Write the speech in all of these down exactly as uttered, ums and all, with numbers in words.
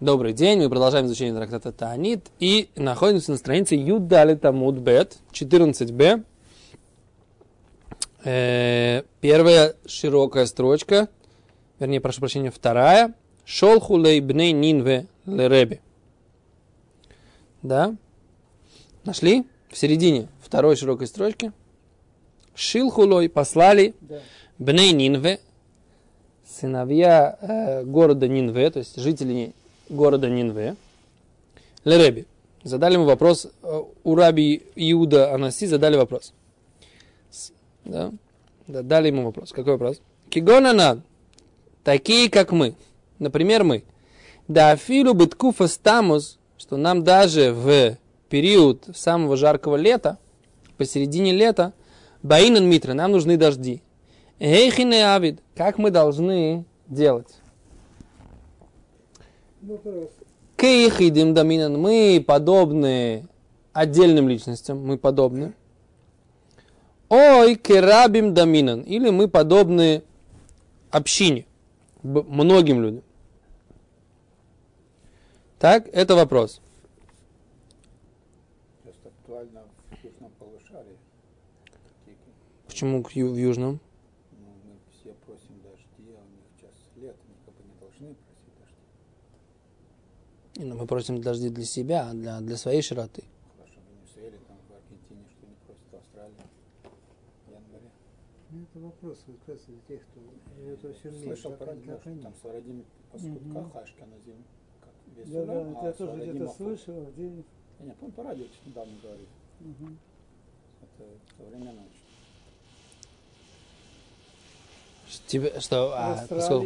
Добрый день, мы продолжаем изучение трактата Танит и находимся на странице Юдалита Мудбет, четырнадцать бэ. Э, первая широкая строчка, вернее, прошу прощения, вторая. Шолху лейбней Нинве лереби. Да? Нашли? В середине второй широкой строчки. Шилхулой послали бней Нинве, сыновья э, города Нинве, то есть жители города Нинве, лереби. Задали ему вопрос, у раби Иуда а-Наси задали вопрос. Да? Дали ему вопрос. Какой вопрос? Кигонана, такие как мы. Например, мы. Да филу быткуфа стамус, что нам даже в период самого жаркого лета, посередине лета, баинан митра, нам нужны дожди. Эйхине авид, как мы должны делать? Кейхидим даминан, мы подобны отдельным личностям, мы подобны. Ой, керабим даминан, или мы подобны общине, многим людям. Так, это вопрос. Сейчас актуально в южном полушарии. Почему в южном? Ну, мы все просим дожди, а у них сейчас лето, мы как бы не должны просить дожди. Но мы просим дожди для себя, для, для своей широты. Хорошо, в Венесуэле, там в Аргентине, что не просит Австралия, в январе. Это вопрос как раз для тех, кто живет во всем мире. Слышал про Радим, там Сфарадим по скутках, Ашкинозим. Да, да, а я тоже где-то слышал. Где... Я не помню, по радио недавно говорили. Угу. Это современно очень. Что? А, поскольку...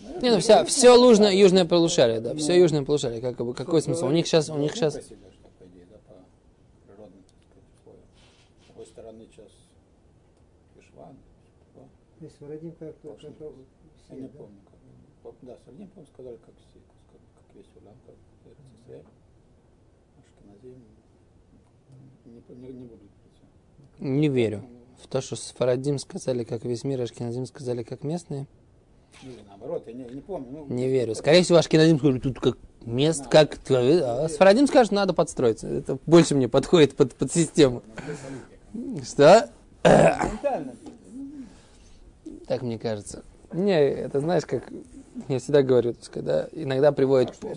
ну, не, ну вся, все лужное, южное полушарие, да, все южное полушарие. Как, какой что, смысл? У них сейчас, у них сейчас... По идее, да, по природным, с другой стороны сейчас Хешван. То есть Сфарадим как-то... Я не помню. Как... Да, Сфарадим, по-моему, сказали, как все. Весь улам, как Эрец Исраэль, Ашкинозим, не, не буду. Не верю в то, что Сфарадим сказали, как весь мир, Ашкинозим сказали, как местные. Или наоборот, я не, не помню. Ну, не верю. Скорее всего, Ашкинозим скажут, тут как мест, а, как... А Сфарадим скажет, надо подстроиться. Это больше мне подходит под, под систему. Что? Так мне кажется. Не, это знаешь, как... Я всегда говорю, так сказать, да, иногда приводит а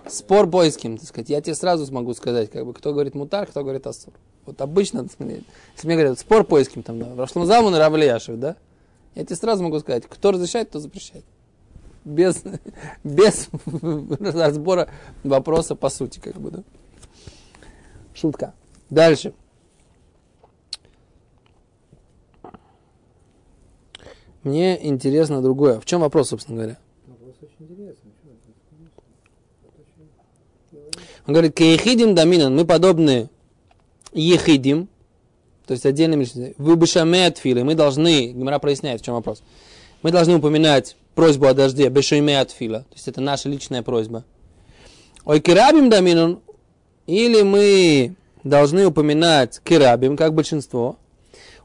по... спор бой с кем, так сказать. Я тебе сразу смогу сказать, как бы, кто говорит мутар, кто говорит асур. Вот обычно, так сказать, если мне говорят, спор по кем там, да, Рашлам Заму на Равлияшев, да, я тебе сразу могу сказать, кто разрешает, кто запрещает. Без, без разбора вопроса по сути, как бы, да. Шутка. Дальше. Мне интересно другое. В чем вопрос, собственно говоря? Он говорит, кеехидим даминан, мы подобны ехидим, то есть отдельным личностям, вы бы шаме эт филла, мы должны, Геморе проясняет, в чем вопрос, мы должны упоминать просьбу о дожде, бешаме эт филла, то есть это наша личная просьба. Ой, керабим даминан, или мы должны упоминать керабим, как большинство,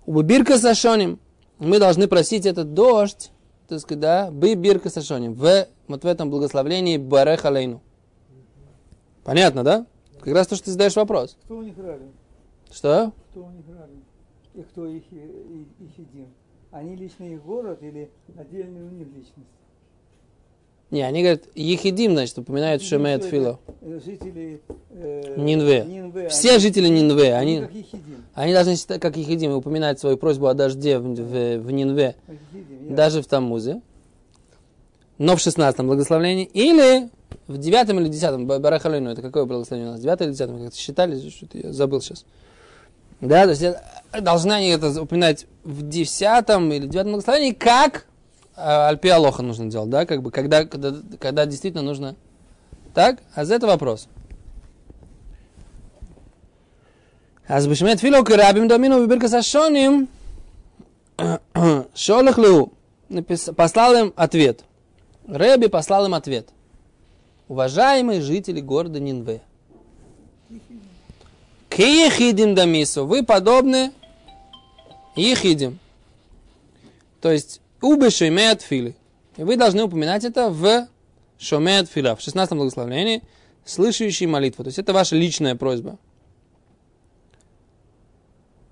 убирка сашоним, мы должны просить этот дождь, так сказать, да, бибирка сашоним, в, вот в этом благословлении барех алейну. Понятно, да? Как раз то, что ты задаешь вопрос. Кто у них равен? Что? Кто у них равен? И кто их, и, и, их едим? Они лично их город или отдельные у них личности? Не, они говорят, ехидим, значит, упоминают Шма эт Филла. Жители э, Нинве. Нинве. Все они, жители Нинве, они, они, они должны считать, как ехидим, и упоминать свою просьбу о дожде в, в, в Нинве, ехидим, даже я... в Таммузе, но в шестнадцатом благословлении, или в девятом или десятом, барех алейну, это какое благословение у нас, девятое или десятое, как-то считали, что-то я забыл сейчас. Да, то есть должны они это упоминать в десятом или девятом благословении, как... Альпия лоха нужно делать, да, как бы, когда, когда, когда действительно нужно. Так, а за это вопрос. Аз бешмет фило керабим домину вибирка сашоним шолех леу. Послал им ответ. Рэби послал им ответ. Уважаемые жители города Нинве. К ехидим дамису. Вы подобны ехидим. То есть, убешеме от филы. И вы должны упоминать это в Шоме эт Филла, в шестнадцатом благословении, слышащий молитву. То есть это ваша личная просьба.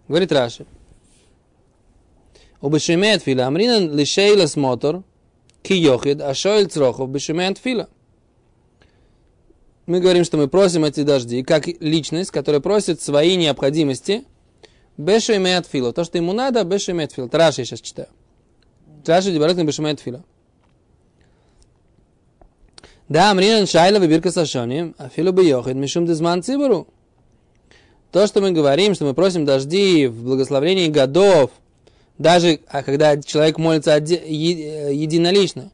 Говорит Раши. Убешеме эт Филла, амринан лишейла смотор, ки йохид, ашоэль црохов, бешеме эт Филла. Мы говорим, что мы просим эти дожди, как личность, которая просит свои необходимости, бешеме эт Филла. То, что ему надо, бешеме эт Филла. Это Раши я сейчас читаю. Раши дебаротный бешеме эт Филла. Да, амринан шайла выбирка сашоним, афилу бейохид, мишум дизман цибору. То, что мы говорим, что мы просим дожди в благословении годов, даже когда человек молится оди- е- единолично.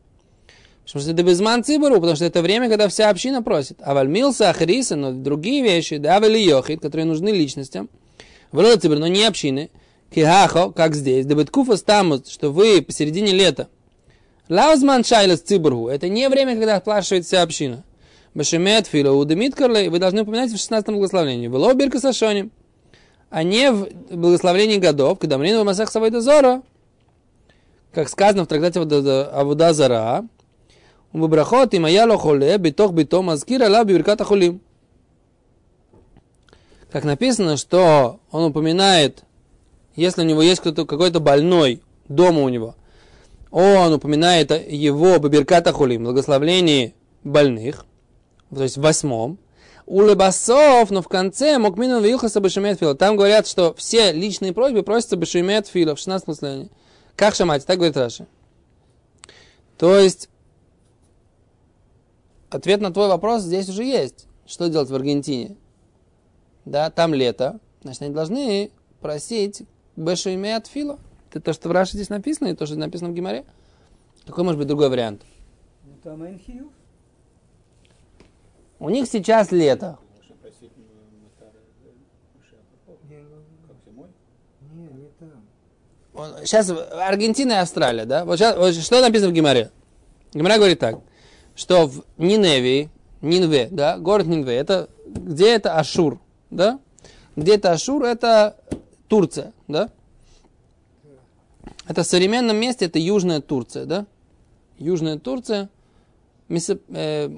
Потому что это безман цибору, потому что это время, когда вся община просит. А вальмился, ахриса, но другие вещи, да, вели йохит, которые нужны личностям, вроде цибор, но не общины, кихахо, как здесь, дебеткуфа стамус, что вы посередине лета. Лаузман шайлес циборгу, это не время, когда оплачивает вся община. Башемет фило удемит карлей, вы должны упоминать в шестнадцатом благословении. Вело бирка сашоним, а не в благословении годов, когда мрину в масах Авудазора, как сказано в трактате Авудазора, «Убрахот и маяло холе, битох бито мазкира ла бирката холим». Как написано, что он упоминает, если у него есть кто-то, какой-то больной дома у него, он упоминает его бирката холим, благословение больных, то есть в восьмом, улыбасов, но в конце мокминон вилхаса бешемет фила. Там говорят, что все личные просьбы просятся бешемет фила в шестнадцатом благословении. Как шамать, так говорит Раши. То есть, ответ на твой вопрос здесь уже есть. Что делать в Аргентине? Да, там лето, значит, они должны просить бешемет фила. Это то, что в Раши здесь написано, и то, что написано в Геморе. Какой может быть другой вариант? У них сейчас лето. Сейчас Аргентина и Австралия, да? Вот сейчас, вот что написано в Геморе? Гемора говорит так, что в Ниневе, Нинве, да, город Нинве, это где это Ашур, да? Где это Ашур, это Турция, да? Это в современном месте, это Южная Турция, да? Южная Турция, Месоп... Э,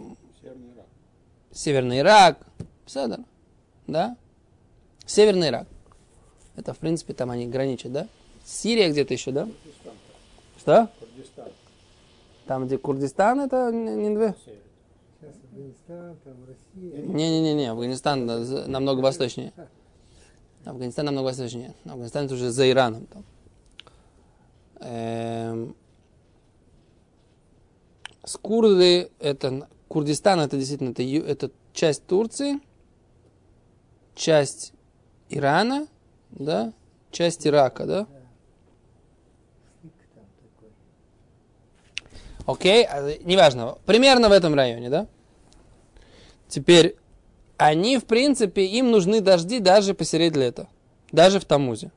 Северный Ирак, Седер, да? Северный Ирак. Это, в принципе, там они граничат, да? Сирия где-то еще, да? Курдистан. Что? Курдистан. Там, где Курдистан, это Нинве? Сейчас Афганистан, там Россия. Не-не-не, Афганистан намного восточнее. Афганистан намного восточнее. Афганистан это уже за Ираном. Там. Эм... С курды это... Курдистан это действительно это, это часть Турции, часть Ирана, да, часть Ирака, да. Окей, okay, неважно, примерно в этом районе, да. Теперь они, в принципе, им нужны дожди даже посередине лета, даже в Тамузе.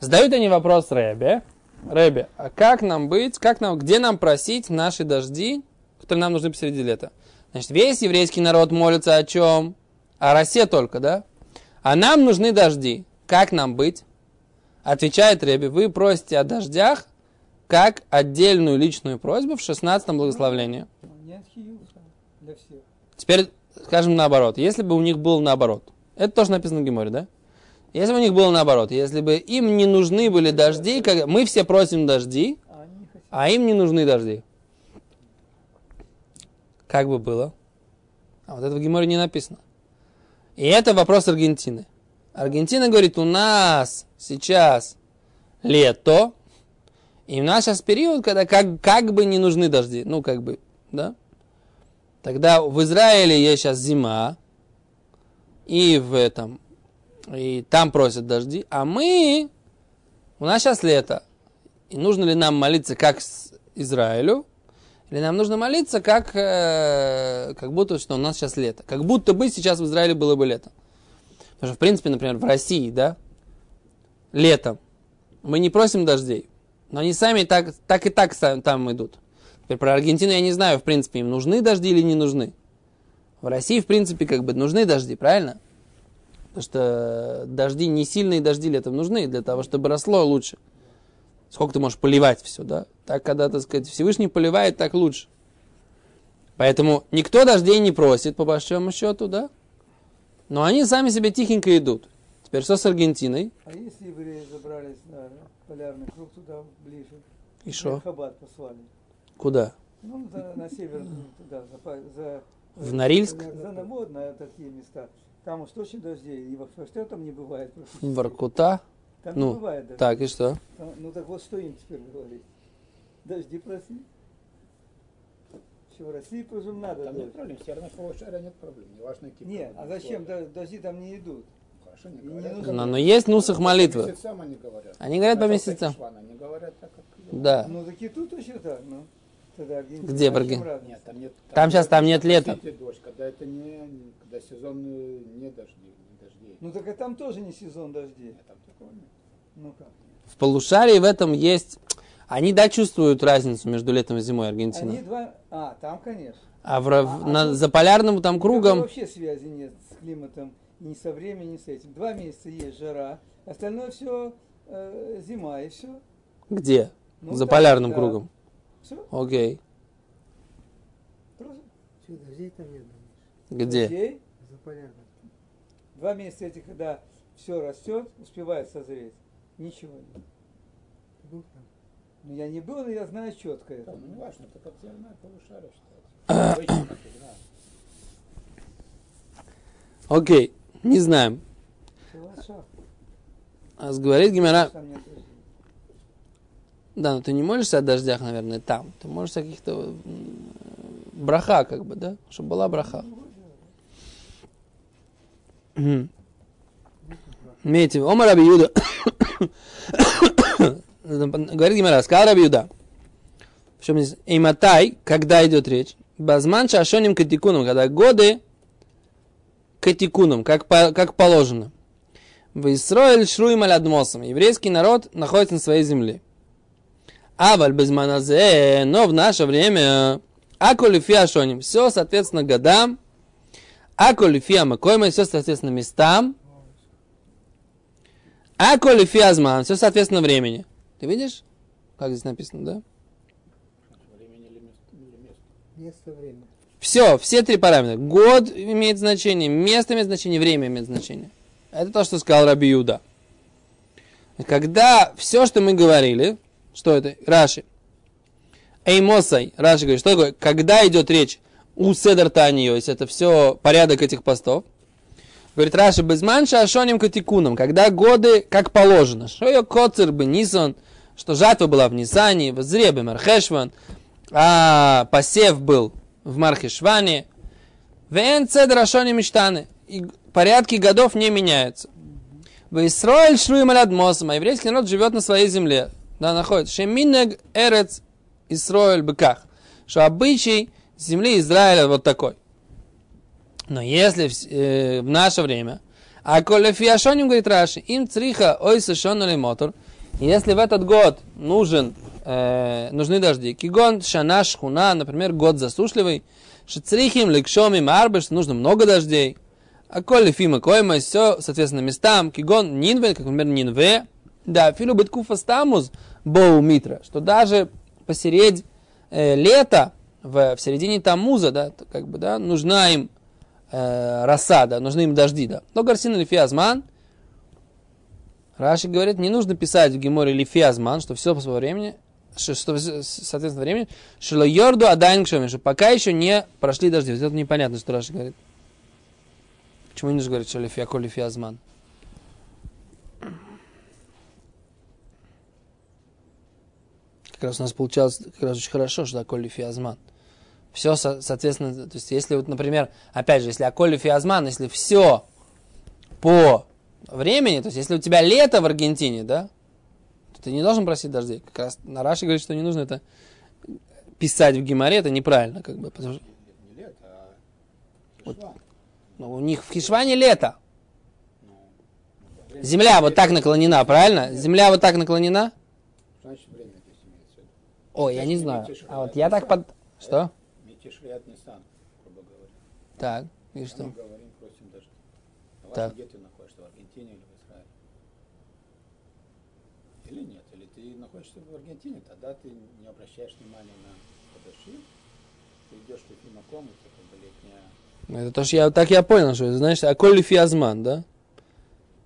Задают они вопрос Ребе. Ребе, а как нам быть, как нам, где нам просить наши дожди, которые нам нужны посреди лета? Значит, весь еврейский народ молится о чем? О росе только, да? А нам нужны дожди. Как нам быть? Отвечает Ребе, вы просите о дождях, как отдельную личную просьбу в шестнадцатом благословении. Теперь, скажем наоборот, если бы у них было наоборот. Это тоже написано в Геморе, да? Если бы у них было наоборот, если бы им не нужны были дожди, как... мы все просим дожди, а им не нужны дожди. Как бы было? А вот это в Геморе не написано. И это вопрос Аргентины. Аргентина говорит, у нас сейчас лето, и у нас сейчас период, когда как, как бы не нужны дожди. Ну, как бы, да? Тогда в Израиле есть сейчас зима, и в этом... И там просят дожди, а мы, у нас сейчас лето, и нужно ли нам молиться как Израилю, или нам нужно молиться как, э, как будто, что у нас сейчас лето, как будто бы сейчас в Израиле было бы лето. Потому что, в принципе, например, в России, да, летом мы не просим дождей, но они сами так, так и так там идут. Теперь про Аргентину я не знаю, в принципе, им нужны дожди или не нужны. В России, в принципе, как бы нужны дожди, правильно? Потому что дожди, не сильные дожди летом нужны для того, чтобы росло лучше. Сколько ты можешь поливать все, да? Так, когда, так сказать, Всевышний поливает, так лучше. Поэтому никто дождей не просит, по большому счету, да? Но они сами себе тихенько идут. Теперь что с Аргентиной? А если евреи забрались на полярный круг туда ближе? И что? Хаббат послали. Куда? Ну, за, на север, туда, за, за, в Норильск? За, за, вот, на такие места. Там уж точно дождей, и во что там не бывает. В Воркута? Там ну, не бывает дождей. Так, и что? Там, ну, так вот, что им теперь говорить? Дожди проси. В России пружим надо. Там нет проблем, в северном полушарии нет проблем. Не важно, какие нет, проблемы. А зачем до, дожди там не идут? Хорошо, не говорят. Не но, но есть нусах молитвы. По месяцам они говорят. Они говорят а по месяцам. Хешван, они говорят так, как... Да. Ну, так и тут еще так, ну. Тогда Аргентина. Где, Баргин? Нет, там нет. Там, там сейчас нет, там нет лета. Дождь, когда это не... Когда сезон не дождей. Дожди. Ну, так и там тоже не сезон дождей. А там такого нет. Ну, как? В полушарии в этом есть... Они, да, чувствуют разницу между летом и зимой Аргентины. Они два... А, там, конечно. А, в... а на... они... за полярным там кругом... Вообще связи нет с климатом, ни со временем, ни с этим. Два месяца есть жара, остальное все э, зима и все. Где? Ну, за так, полярным да. кругом? Все. Окей. Просто... Что, дождей там нет? Где? Дождей? За полярным. Два месяца этих, когда все растет, успевает созреть. Ничего нет. Дух там. Ну, я не был, но я знаю четко это. Ну, не важно, это как северное полушарие считается. Окей, не знаем. А говорит Гемора... Да, но ты не молишься о дождях, наверное, там. Ты молишься о каких-то... Браха, как бы, да? Чтобы была браха. Имейте в виду. Ома Раби Иуда. Говорит Гемора, сказал Раби Иуда. В чем здесь? Эйматай, когда идет речь? Базман шашоним катикуном, когда годы катикуном, как, по, как положено. В Исраиль шруим алядмосом. Еврейский народ находится на своей земле. Аваль безманазе, но в наше время аколифи ашоним. Все, соответственно, годам. Аколифи амакойма, все, соответственно, местам. Аколифи азман, все, соответственно, времени. Ты видишь, как здесь написано, да? Время или место? Место, время. Все, все три параметра. Год имеет значение, место имеет значение, время имеет значение. Это то, что сказал Раби Иуда. Когда все, что мы говорили, что это? Раши. Эймосай. Раши говорит, что такое? Когда идет речь у Седер Танию, если это все порядок этих постов, говорит Раши, безманша ашоним катикуном, когда годы как положено. Шойо коцер бы нисан, что жатва была в Нисане, в зре бы Мархешван, а посев был в Мархешване. Вен цедр ашоним мечтаны. И порядки годов не меняются. В Исраэль шруим алядмосом, а еврейский народ живет на своей земле. Да, находится. Шеминег эрец Исраэль быках. Что обычай земли Израиля вот такой. Но если э, в наше время, а коли фиашоним, говорит Раши, им цриха ой сэшонный мотор, если в этот год нужен, э, нужны дожди, кигон шана шхуна, например, год засушливый, шицрихим лекшомим арбы, что нужно много дождей, а коли фима койма, все, соответственно, местам, кигон нинве, как, например, нинве, да, филу быткуфа стамус боу митра, что даже посередь э, лета, в, в середине тамуза, да, как бы, да, нужна им Э, роса, да, нужны им дожди, да. Но Гарсин Лифиазман, Раши говорит, не нужно писать в Геморе Лифиазман, что все по своему времени, что, что соответственно времени, Шилайорду Адайнгшоми, что пока еще не прошли дожди. Вот это непонятно, что Раши говорит. Почему не нужно говорить, что Лифиако Лифиазман? Как раз у нас получалось как раз очень хорошо, что такое Лифиазман. Все, соответственно, то есть, если вот, например, опять же, если Аколь Фиазман, если все по времени, то есть, если у тебя лето в Аргентине, да, то ты не должен просить дождей. Как раз на Раши говорит, что не нужно это писать в Геморе, это неправильно, как бы. Потому... Не лето, а вот. Ну, у них в Хешване лето. Земля вот так наклонена, правильно? Земля вот так наклонена? Значит, время здесь имеется. Ой, я не знаю. А вот я так под... Что? Шриат Нисан, грубо говоря. Так, и что? Мы говорим, просим дождей. А так. Где ты находишься, в Аргентине или в Израиле? Или нет? Или ты находишься в Аргентине, тогда ты не обращаешь внимания на дожди, ты идешь Это то, что я, так я понял, что это значит, а коль лифи азман, да?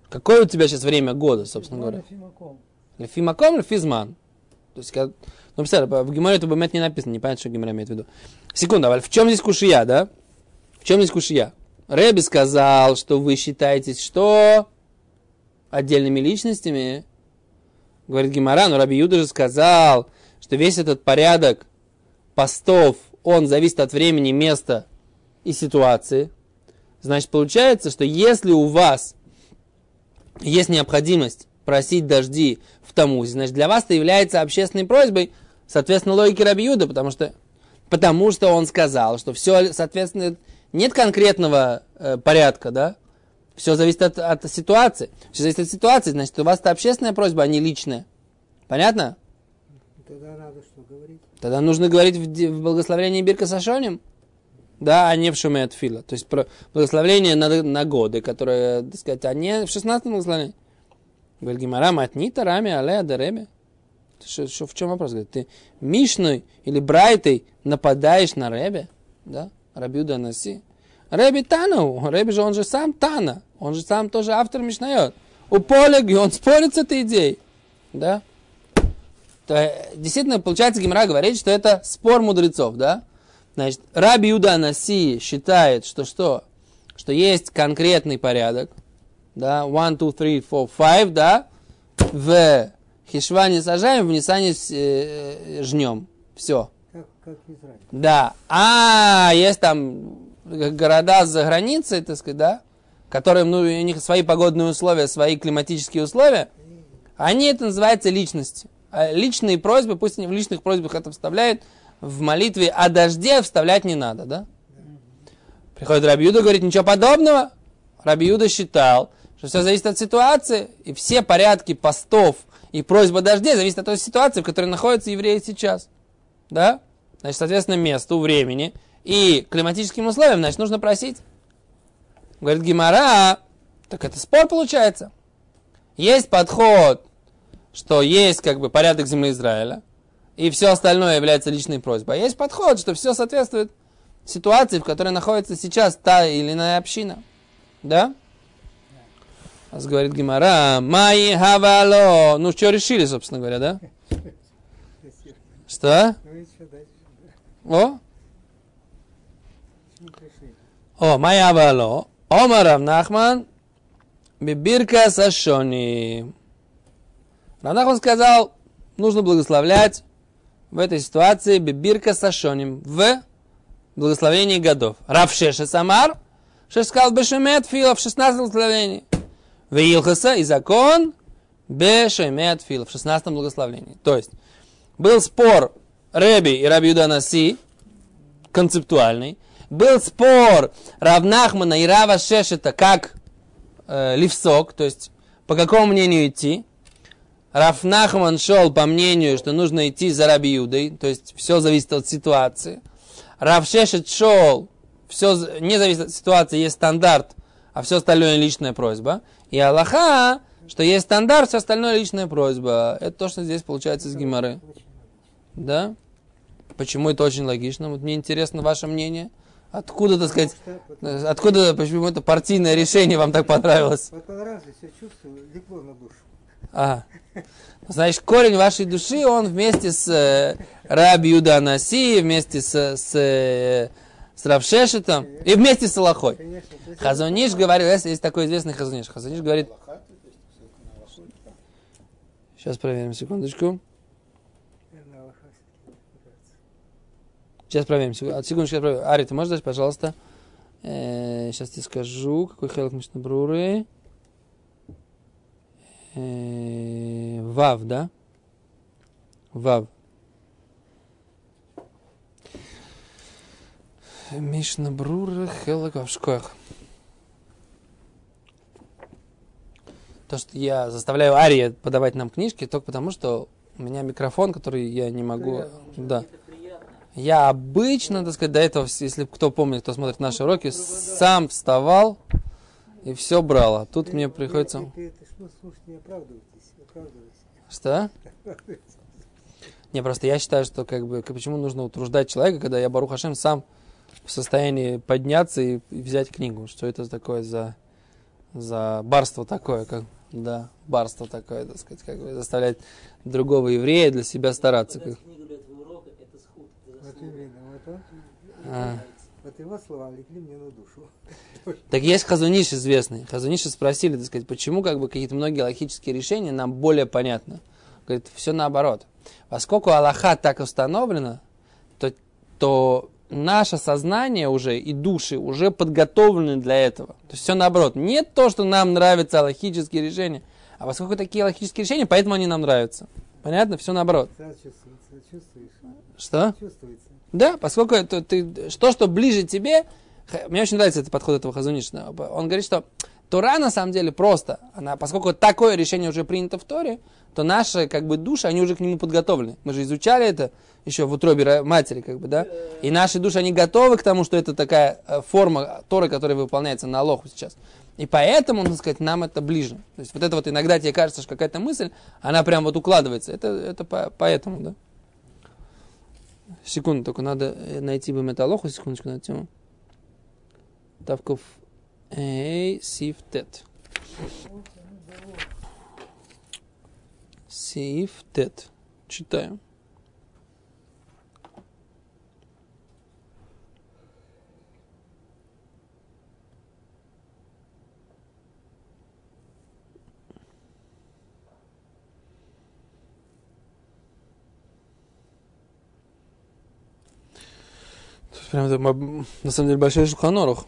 Какое у тебя сейчас время года, собственно говоря? Лифи маком. Лифи маком, лифи зман. То есть, когда... Ну, представляете, в Геморе это не написано, не понятно, что Геморе имеет в виду. Секунду, а в чем здесь кушия, да? В чем здесь кушия? Рэби сказал, что вы считаетесь, что отдельными личностями, говорит Гемора, но Раби Иуда же сказал, что весь этот порядок постов, он зависит от времени, места и ситуации. Значит, получается, что если у вас есть необходимость просить дожди в Тамузе, значит, для вас это является общественной просьбой, соответственно, логике Раби Иуды, потому что, потому что он сказал, что все, соответственно, нет конкретного э, порядка, да? Все зависит от, от ситуации. Все зависит от ситуации, значит, у вас это общественная просьба, а не личная. Понятно? Тогда надо что говорить? Тогда нужно говорить в, в благословении Бирка Сашоним, да, а не в Шма эт Филла. То есть про благословение на, на годы, которые, так сказать, а не в шестнадцатом благословении. Говорит, Гемора, матнита, рами, але, адереме. В чем вопрос? Говорит, ты Мишной или Брайтой нападаешь на Ребе, да? Раби Иуда а-Наси. Рэби Тану, Рэби же, он же сам Тана, он же сам тоже автор Мишнайот. У Полеги, он спорит с этой идеей, да? То, действительно, получается, Гемора говорит, что это спор мудрецов, да? Значит, Раби Иуда а-Наси считает, что что? Что есть конкретный порядок, да? One, two, three, four, five, да? В Хешване сажаем, в Нисане э, жнем. Все. Как, как Израиль. Да. А, есть там города за границей, так сказать, да? Которые, ну, у них свои погодные условия, свои климатические условия. Они, это называется, личности. Личные просьбы, пусть они в личных просьбах это вставляют, в молитве о дожде вставлять не надо, да? Приходит Раби Иуда, говорит, ничего подобного. Раби Иуда считал, что все зависит от ситуации, и все порядки постов и просьба о дожде зависят от той ситуации, в которой находятся евреи сейчас, да? Значит, соответственно, месту, времени и климатическим условиям, значит, нужно просить. Говорит Гемора, так это спор получается. Есть подход, что есть как бы порядок земли Израиля, и все остальное является личной просьбой. А есть подход, что все соответствует ситуации, в которой находится сейчас та или иная община. Да? А говорит Гемора, май хавало. Ну, что решили, собственно говоря, да? Что? О? О, май хавало. Омар Равнахман бибирка сашони. Равнахман сказал, нужно благословлять в этой ситуации бибирка сашоним в благословении годов. Рав Шешет Самар. Шеш сказал, бешемет фила в шестнадцатом благословении. Веилхаса и закон бешемет фила в шестнадцатом благословении. То есть, был спор Реби и Раби Иуда а-Наси, концептуальный. Был спор Рав Нахмана и Рава Шешета, как э, лифсок, то есть, по какому мнению идти. Рав Нахман шел по мнению, что нужно идти за Раби Иудой, то есть, все зависит от ситуации. Рав Шешет шел... Все не зависит от ситуации, есть стандарт, а все остальное личная просьба. И Аллаха, что есть стандарт, все остальное личная просьба. Это то, что здесь получается из Геморы. Да? Почему это очень логично? Вот мне интересно ваше мнение. Откуда, так сказать, откуда, почему это партийное решение вам так понравилось? Вот понравилось, я чувствую, легло на душу. А, значит, корень вашей души, он вместе с Раби Иуда а-Наси, вместе с... с с Рав Шешетом и вместе с Аллахой. Хазон Иш говорил, есть такой известный Хазон Иш. Хазон Иш говорит... Сейчас проверим, секундочку. Сейчас проверим, секундочку, сейчас проверим. Ари, ты можешь дать, пожалуйста? Сейчас тебе скажу, какой хелек Мишна Бруры. Вав, да? Вав. Мишна Брура Хеллога в школах. То, что я заставляю Ария подавать нам книжки, только потому, что у меня микрофон, который я не могу... Приятно. Да. Я обычно, так сказать, до этого, если кто помнит, кто смотрит наши уроки, сам вставал и все брал. А тут ты, мне приходится... Ты, ты, ты, ты, слушай, не оправдывайтесь, оправдывайся. Что? Не, просто я считаю, что как бы, почему нужно утруждать человека, когда я, Барух Ашем, сам... в состоянии подняться и взять книгу. Что это такое за, за барство такое, как, да, барство такое, так сказать, как бы заставлять другого еврея для себя стараться. Как... А. Вот его слова легли мне на душу. Так есть Хазон Иш известный. Хазон Иша спросили, так сказать, почему как бы какие-то многие логические решения нам более понятны. Говорит, все наоборот. Поскольку Аллаха так установлено, то, то наше сознание уже и души уже подготовлены для этого. То есть все наоборот. Не то, что нам нравятся аллахические решения, а поскольку такие аллахические решения, поэтому они нам нравятся. Понятно? Все наоборот. Что? Да, поскольку это, ты, что, что ближе тебе, мне очень нравится этот подход этого Хазон Иша. Он говорит, что Тора на самом деле просто, она, поскольку такое решение уже принято в Торе, то наши как бы души, они уже к нему подготовлены. Мы же изучали это еще в утробе матери, как бы, да. И наши души, они готовы к тому, что это такая форма Торы, которая выполняется на Алоху сейчас. И поэтому, так сказать, нам это ближе. То есть вот это вот иногда тебе кажется, что какая-то мысль, она прям вот укладывается. Это, это по, поэтому, да. Секунду, только надо найти бы металлоху, секундочку на тему. Тавков Эй, Сифтет. Сифтет. Читаем. Прям, на самом деле, большой Шулхан Арух.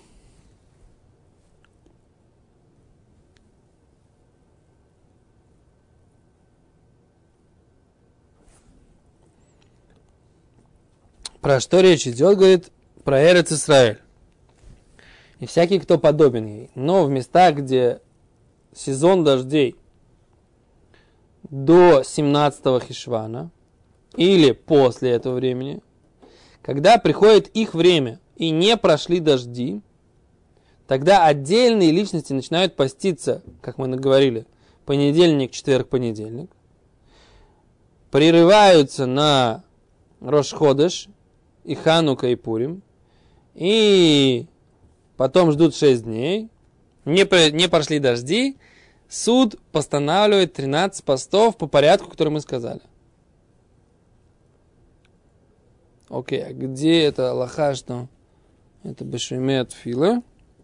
Про что речь идет, говорит, про Эрец Исраэль. И всякий, кто подобен ей. Но в местах, где сезон дождей до семнадцатого Хешвана или после этого времени, когда приходит их время и не прошли дожди, тогда отдельные личности начинают поститься, как мы говорили, понедельник, четверг, понедельник. Прерываются на Рош ходеш, и Ханука, и Пурим. И потом ждут шесть дней. Не, не прошли дожди. Суд постанавливает тринадцать постов по порядку, который мы сказали. Окей, okay, а где это Аллаха, что это Шма эт Филла?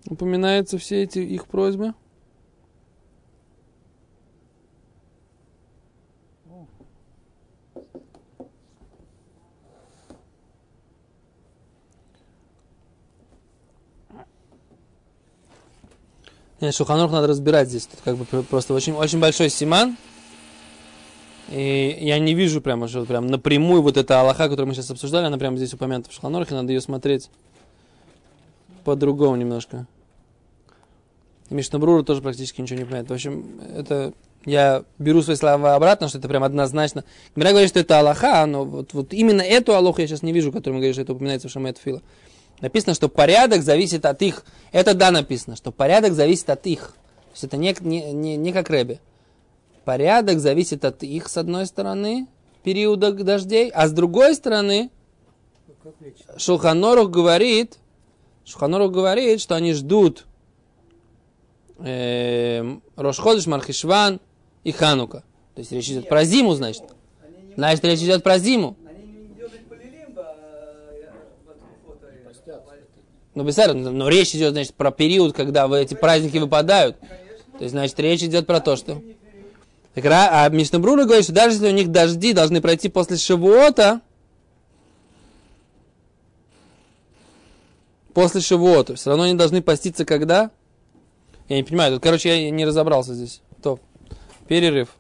Упоминаются все эти их просьбы. Нет, Шулхан Арух надо разбирать здесь. Тут как бы просто очень, очень большой симан. И я не вижу прямо, что прям напрямую вот эта алаха, которую мы сейчас обсуждали, она прямо здесь упомянута в Шулхан Арухе, надо ее смотреть по-другому немножко. И Мишна Брура тоже практически ничего не понимает. В общем, это я беру свои слова обратно, что это прям однозначно. Геморе говорит, что это алаха, но вот, вот именно эту алаху я сейчас не вижу, которую мы говорим, что это упоминается в Шма эт Филла. Написано, что порядок зависит от их. Это да написано, что порядок зависит от их. То есть это не, не, не, не как Ребе. Порядок зависит от их, с одной стороны, периода дождей, а с другой стороны, Шулхан Арух говорит, Шулхан Арух говорит, что они ждут э, Рош ходеш, Мархешван и Ханука. То есть речь идет про зиму, значит. Значит, речь идет про зиму. Ну, но речь идет, значит, про период, когда эти праздники выпадают. То есть, значит, речь идет про то, что... Так, а Мишна Брура говорит, что даже если у них дожди должны пройти после Шивуота, после Шивуота, все равно они должны поститься когда? Я не понимаю, тут, короче, я не разобрался здесь. Топ. Перерыв.